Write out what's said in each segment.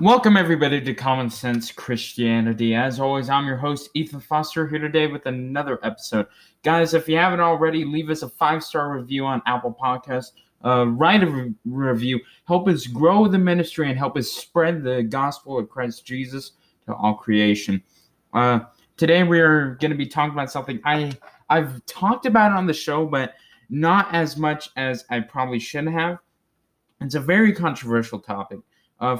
Welcome, everybody, to Common Sense Christianity. As always, I'm your host, Ethan Foster, here today with another episode. Guys, if you haven't already, leave us a 5-star review on Apple Podcasts. Write a review. Help us grow the ministry and help us spread the gospel of Christ Jesus to all creation. Today, we are going to be talking about something I've talked about on the show, but not as much as I probably should have. It's a very controversial topic.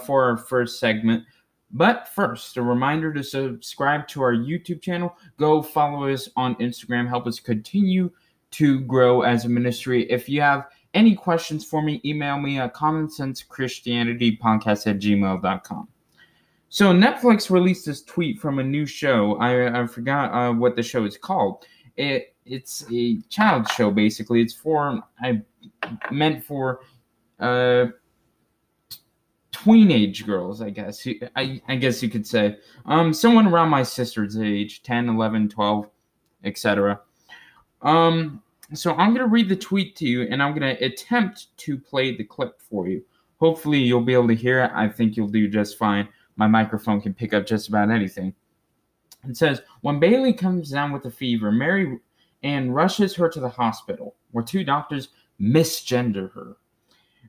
For our first segment. But first, a reminder to subscribe to our YouTube channel. Go follow us on Instagram. Help us continue to grow as a ministry. If you have any questions for me, email me at commonsensechristianitypodcast@gmail.com. So Netflix released this tweet from a new show. I forgot what the show is called. It's a child show, basically. It's meant for teenage girls, I guess. I guess you could say. Someone around my sister's age, 10, 11, 12, etc. So I'm going to read the tweet to you, and I'm going to attempt to play the clip for you. Hopefully, you'll be able to hear it. I think you'll do just fine. My microphone can pick up just about anything. It says, when Bailey comes down with a fever, Mary Ann rushes her to the hospital, where two doctors misgender her.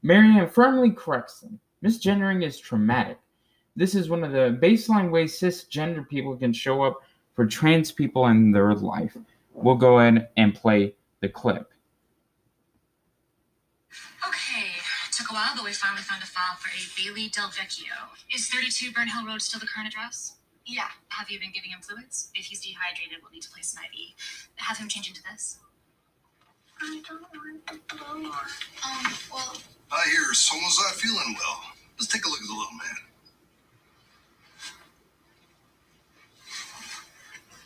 Mary Ann firmly corrects them. Misgendering is traumatic. This is one of the baseline ways cisgender people can show up for trans people in their life. We'll go ahead and play the clip. Okay, took a while, but we finally found a file for a Bailey Del Vecchio. Is 32 Burnhill Road still the current address? Yeah. Have you been giving him fluids? If he's dehydrated, we'll need to place an IV. Have him change into this. I don't want the blower. Well... I hear someone's not feeling well. Let's take a look at the little man.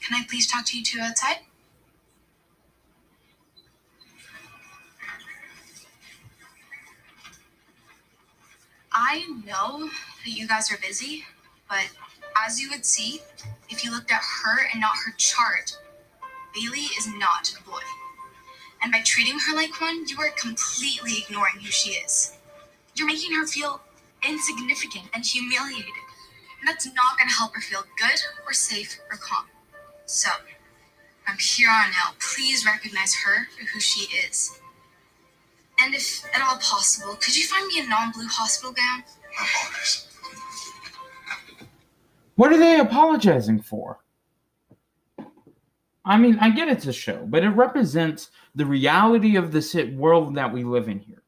Can I please talk to you two outside? I know that you guys are busy, but as you would see, if you looked at her and not her chart, Bailey is not a boy. And by treating her like one, you are completely ignoring who she is. You're making her feel insignificant and humiliated. And that's not going to help her feel good or safe or calm. So, from here on out, please recognize her for who she is. And if at all possible, could you find me a non-blue hospital gown? I apologize. What are they apologizing for? I mean, I get it's a show, but it represents the reality of the world that we live in here.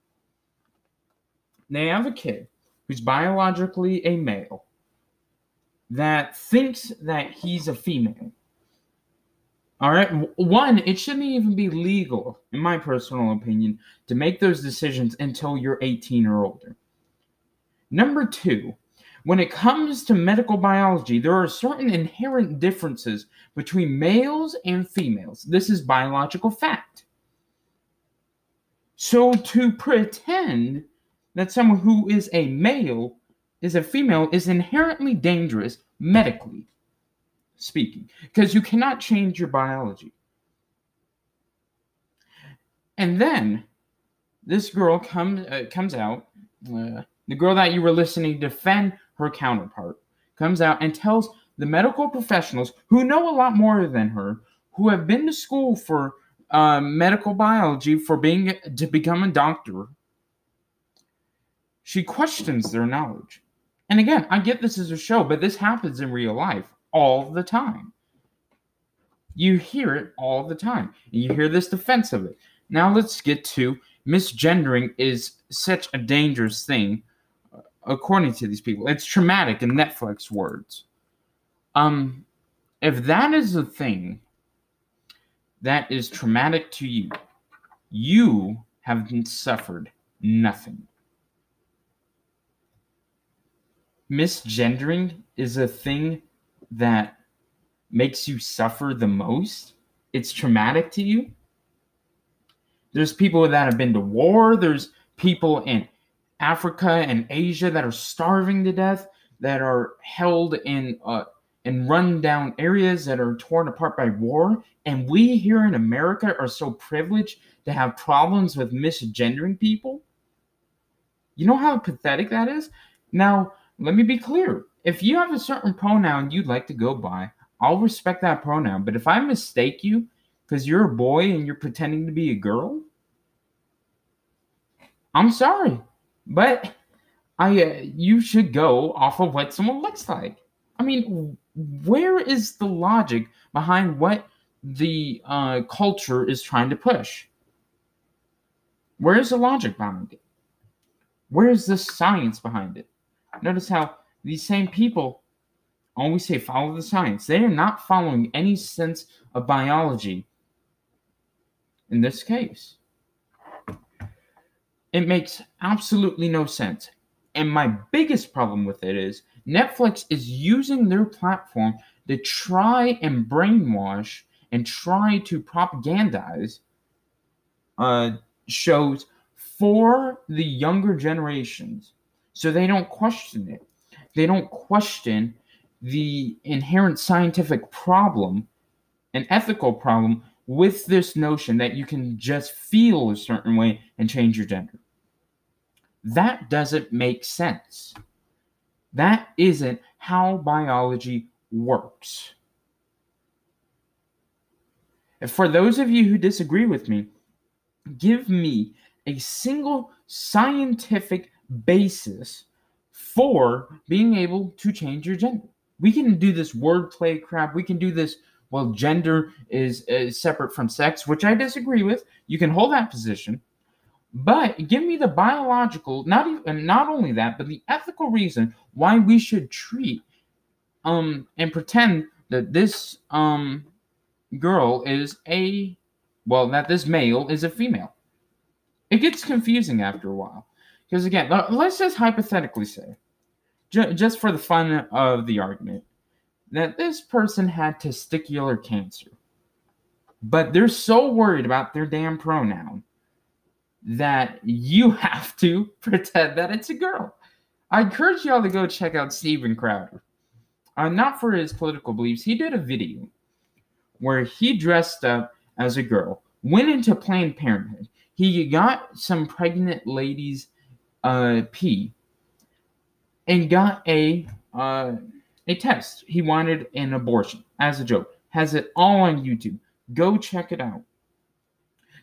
They have a kid who's biologically a male that thinks that he's a female. All right? One, it shouldn't even be legal, in my personal opinion, to make those decisions until you're 18 or older. Number two, when it comes to medical biology, there are certain inherent differences between males and females. This is biological fact. So to pretend that someone who is a male is a female is inherently dangerous, medically speaking, because you cannot change your biology. And then this girl comes out, the girl that you were listening defend her counterpart, comes out and tells the medical professionals who know a lot more than her, who have been to school for medical biology to become a doctor. She questions their knowledge. And again, I get this is a show, but this happens in real life all the time. You hear it all the time. And you hear this defense of it. Now let's get to misgendering is such a dangerous thing. According to these people, it's traumatic in Netflix words. If that is a thing that is traumatic to you, you have suffered nothing. Misgendering is a thing that makes you suffer the most. It's traumatic to you. There's people that have been to war. There's people in Africa and Asia that are starving to death, that are held in run-down areas that are torn apart by war. And we here in America are so privileged to have problems with misgendering people. You know how pathetic that is? Now, Let me be clear. If you have a certain pronoun you'd like to go by, I'll respect that pronoun. But if I mistake you because you're a boy and you're pretending to be a girl, I'm sorry. But you should go off of what someone looks like. I mean, where is the logic behind what the culture is trying to push? Where is the logic behind it? Where is the science behind it? Notice how these same people always say follow the science. They are not following any sense of biology in this case. It makes absolutely no sense. And my biggest problem with it is Netflix is using their platform to try and brainwash and try to propagandize shows for the younger generations so they don't question it. They don't question the inherent scientific problem and ethical problem with this notion that you can just feel a certain way and change your gender. That doesn't make sense. That isn't how biology works. And for those of you who disagree with me, give me a single scientific basis for being able to change your gender. We can do this wordplay crap. We can do this, well, gender is separate from sex, which I disagree with. You can hold that position. But give me the biological, not only that, but the ethical reason why we should treat and pretend that this girl is that this male is a female. It gets confusing after a while. Because again, let's just hypothetically say, just for the fun of the argument, that this person had testicular cancer. But they're so worried about their damn pronoun that you have to pretend that it's a girl. I encourage y'all to go check out Steven Crowder. Not for his political beliefs. He did a video where he dressed up as a girl, went into Planned Parenthood. He got some pregnant ladies' pee and got a test. He wanted an abortion as a joke. Has it all on YouTube. Go check it out.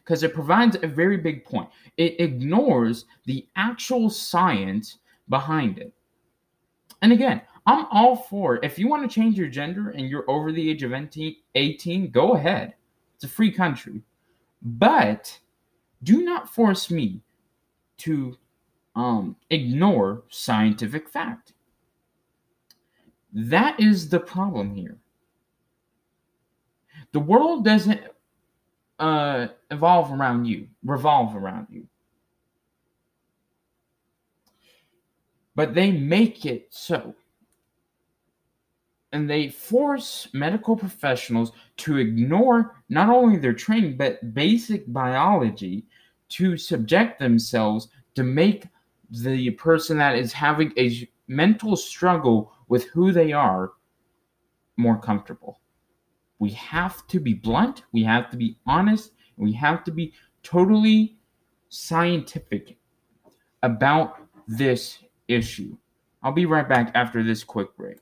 Because it provides a very big point. It ignores the actual science behind it. And again, I'm all for it. If you want to change your gender and you're over the age of 18, go ahead. It's a free country. But do not force me to ignore scientific fact. That is the problem here. The world doesn't revolve around you. But they make it so. And they force medical professionals to ignore not only their training, but basic biology to subject themselves to make the person that is having a mental struggle with who they are more comfortable. We have to be blunt, we have to be honest, and we have to be totally scientific about this issue. I'll be right back after this quick break.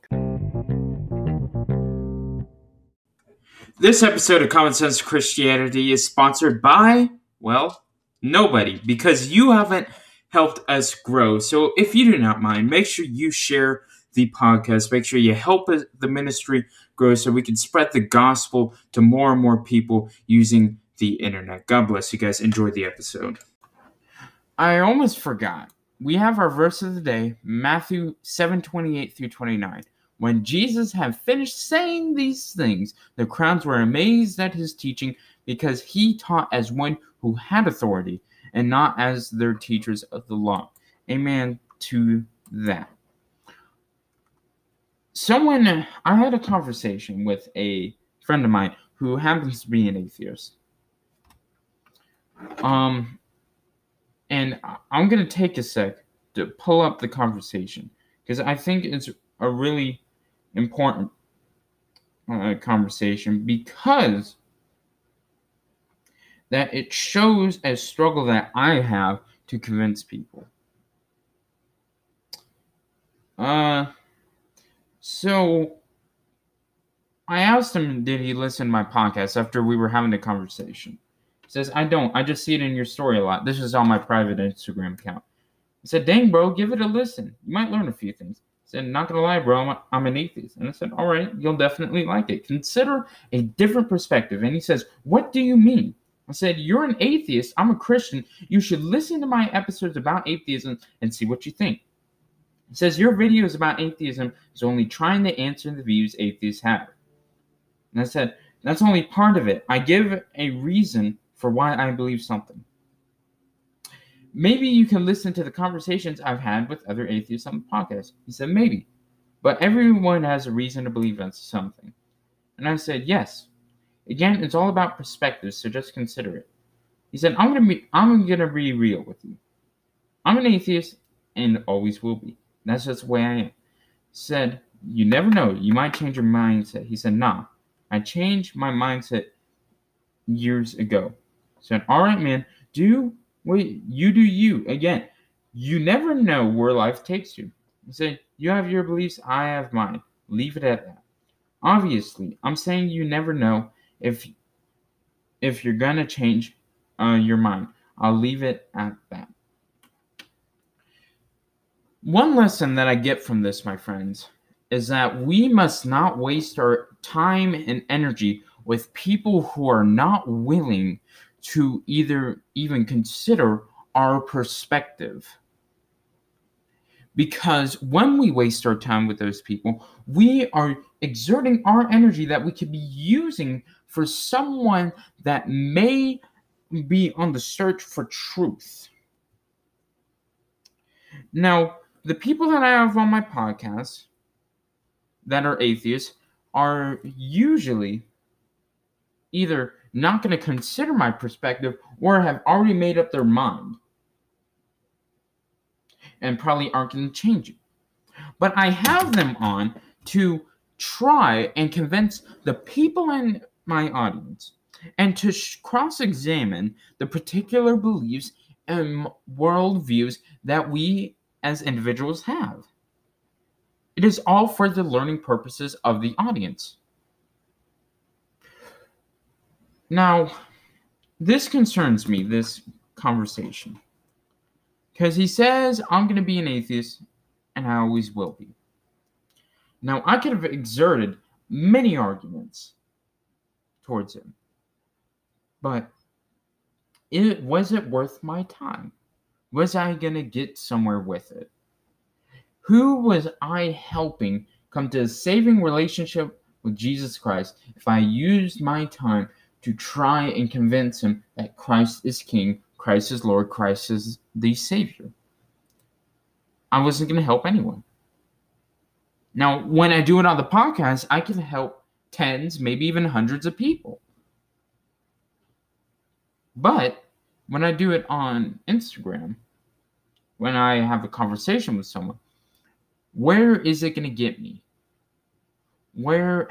This episode of Common Sense Christianity is sponsored by, well, nobody, because you haven't helped us grow. So if you do not mind, make sure you share the podcast. Make sure you help the ministry grow so we can spread the gospel to more and more people using the internet. God bless you guys. Enjoy the episode. I almost forgot. We have our verse of the day, Matthew 7:28 through 29. When Jesus had finished saying these things, the crowds were amazed at his teaching because he taught as one who had authority and not as their teachers of the law. Amen to that. I had a conversation with a friend of mine who happens to be an atheist. And I'm going to take a sec to pull up the conversation because I think it's a really important conversation because that it shows a struggle that I have to convince people. So I asked him, did he listen to my podcast after we were having a conversation? He says, I don't. I just see it in your story a lot. This is on my private Instagram account. I said, dang, bro, give it a listen. You might learn a few things. I said, not going to lie, bro, I'm an atheist. And I said, all right, you'll definitely like it. Consider a different perspective. And he says, what do you mean? I said, you're an atheist. I'm a Christian. You should listen to my episodes about atheism and see what you think. He says, your videos about atheism is only trying to answer the views atheists have. And I said, that's only part of it. I give a reason for why I believe something. Maybe you can listen to the conversations I've had with other atheists on the podcast. He said, maybe. But everyone has a reason to believe in something. And I said, yes. Again, it's all about perspectives, so just consider it. He said, I'm gonna be real with you. I'm an atheist and always will be. That's just the way I am. He said, you never know. You might change your mindset. He said, nah. I changed my mindset years ago. I said, all right, man. You do you. Again, you never know where life takes you. I said, you have your beliefs, I have mine. Leave it at that. Obviously, I'm saying you never know if you're going to change your mind. I'll leave it at that. One lesson that I get from this, my friends, is that we must not waste our time and energy with people who are not willing to either even consider our perspective. Because when we waste our time with those people, we are exerting our energy that we could be using for someone that may be on the search for truth. Now, the people that I have on my podcast that are atheists are usually either not going to consider my perspective or have already made up their mind and probably aren't going to change it. But I have them on to try and convince the people in my audience and to cross-examine the particular beliefs and worldviews that we as individuals have. It is all for the learning purposes of the audience. Now, this concerns me, this conversation, because he says, I'm going to be an atheist, and I always will be. Now, I could have exerted many arguments towards him, but was it worth my time? Was I going to get somewhere with it? Who was I helping come to a saving relationship with Jesus Christ if I used my time to try and convince him that Christ is King, Christ is Lord, Christ is the Savior? I wasn't going to help anyone. Now, when I do it on the podcast, I can help tens, maybe even hundreds of people. But when I do it on Instagram, when I have a conversation with someone, where is it going to get me?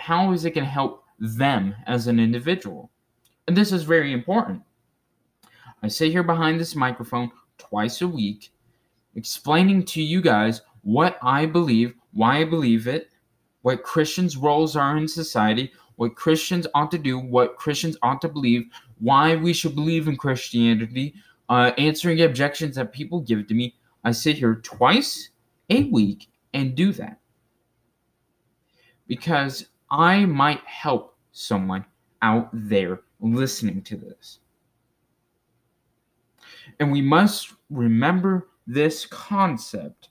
How is it going to help them as an individual? And this is very important. I sit here behind this microphone twice a week explaining to you guys what I believe, why I believe it, what Christians' roles are in society, what Christians ought to do, what Christians ought to believe, why we should believe in Christianity, answering objections that people give to me. I sit here twice a week and do that because I might help someone out there listening to this. And we must remember this concept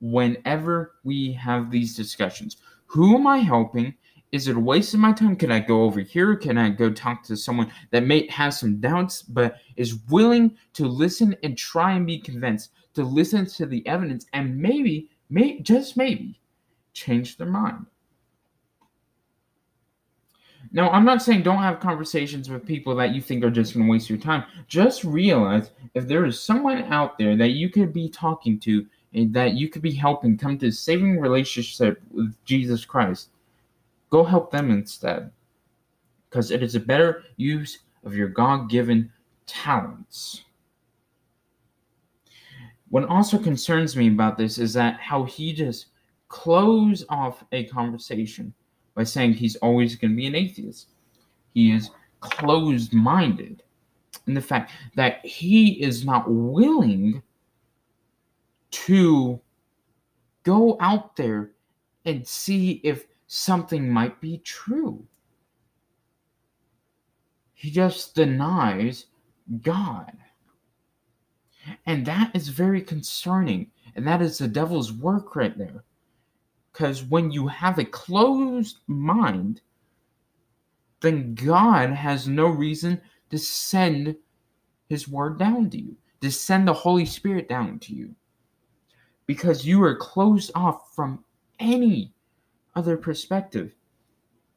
whenever we have these discussions. Who am I helping? Is it a waste of my time? Can I go over here? Can I go talk to someone that may have some doubts but is willing to listen and try and be convinced, to listen to the evidence and maybe, just maybe, change their mind? Now, I'm not saying don't have conversations with people that you think are just going to waste your time. Just realize if there is someone out there that you could be talking to and that you could be helping come to a saving relationship with Jesus Christ, go help them instead. Because it is a better use of your God-given talents. What also concerns me about this is that how he just close off a conversation by saying he's always going to be an atheist. He is closed-minded in the fact that he is not willing to go out there and see if something might be true. He just denies God. And that is very concerning. And that is the devil's work right there. Because when you have a closed mind, then God has no reason to send his word down to you, to send the Holy Spirit down to you. Because you are closed off from any other perspective.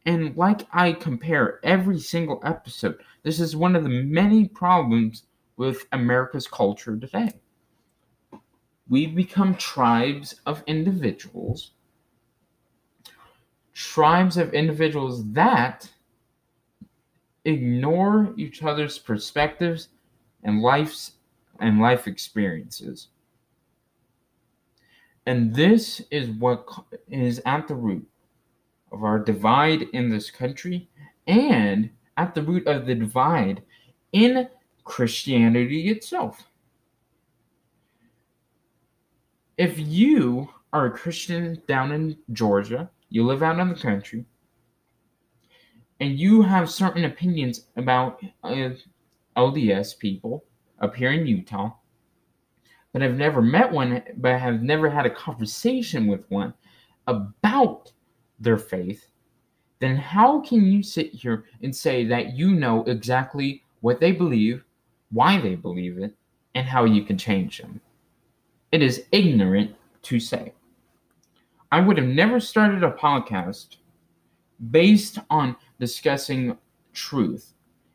And like I compare every single episode, this is one of the many problems with America's culture today. We've become tribes of individuals that ignore each other's perspectives and life experiences. And this is what is at the root of our divide in this country and at the root of the divide in Christianity itself. If you are a Christian down in Georgia, you live out in the country, and you have certain opinions about LDS people up here in Utah, but I've never met one, but have never had a conversation with one about their faith, then how can you sit here and say that you know exactly what they believe, why they believe it, and how you can change them? It is ignorant to say. I would have never started a podcast based on discussing truth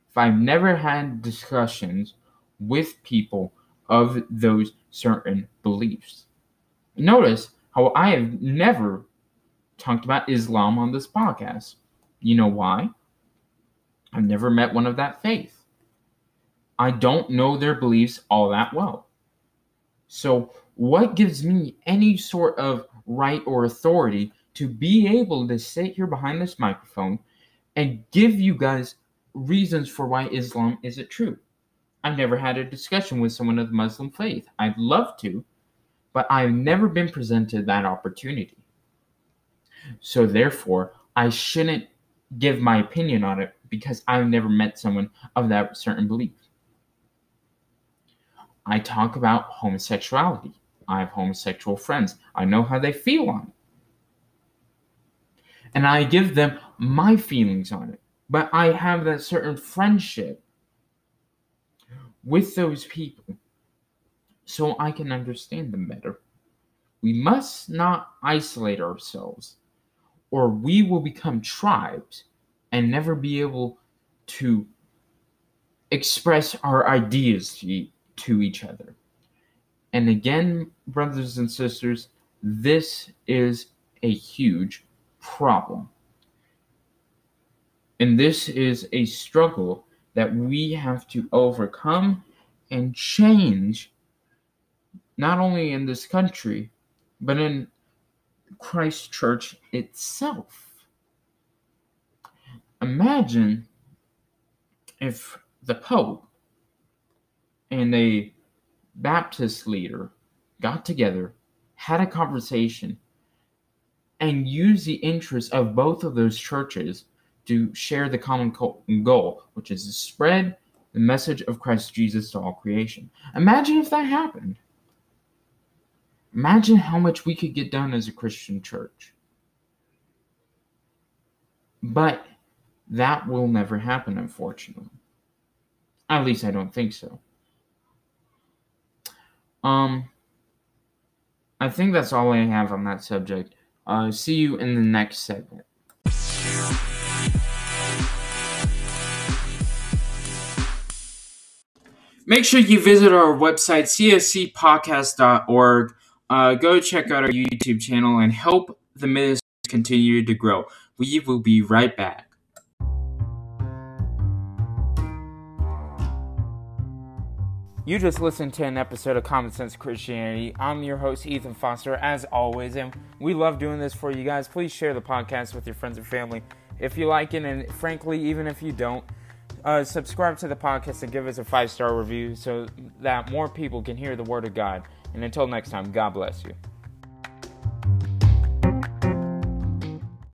if I've never had discussions with people of those certain beliefs. Notice how I have never talked about Islam on this podcast. You know why? I've never met one of that faith. I don't know their beliefs all that well. So what gives me any sort of right or authority to be able to sit here behind this microphone and give you guys reasons for why Islam isn't true? I've never had a discussion with someone of the Muslim faith. I'd love to, but I've never been presented that opportunity. So therefore, I shouldn't give my opinion on it because I've never met someone of that certain belief. I talk about homosexuality. I have homosexual friends. I know how they feel on it. And I give them my feelings on it. But I have that certain friendship with those people so I can understand them better. We must not isolate ourselves, or we will become tribes and never be able to express our ideas to each other. And again, brothers and sisters, this is a huge problem. And this is a struggle that we have to overcome and change, not only in this country, but in Christ's church itself. Imagine if the Pope and a Baptist leader got together, had a conversation, and used the interests of both of those churches to share the common goal, which is to spread the message of Christ Jesus to all creation. Imagine if that happened. Imagine how much we could get done as a Christian church. But that will never happen, unfortunately. At least I don't think so. I think that's all I have on that subject. See you in the next segment. Make sure you visit our website, cscpodcast.org. Go check out our YouTube channel and help the ministry continue to grow. We will be right back. You just listened to an episode of Common Sense Christianity. I'm your host, Ethan Foster, as always, and we love doing this for you guys. Please share the podcast with your friends and family if you like it, and frankly, even if you don't, subscribe to the podcast and give us a 5-star review so that more people can hear the Word of God. And until next time, God bless you.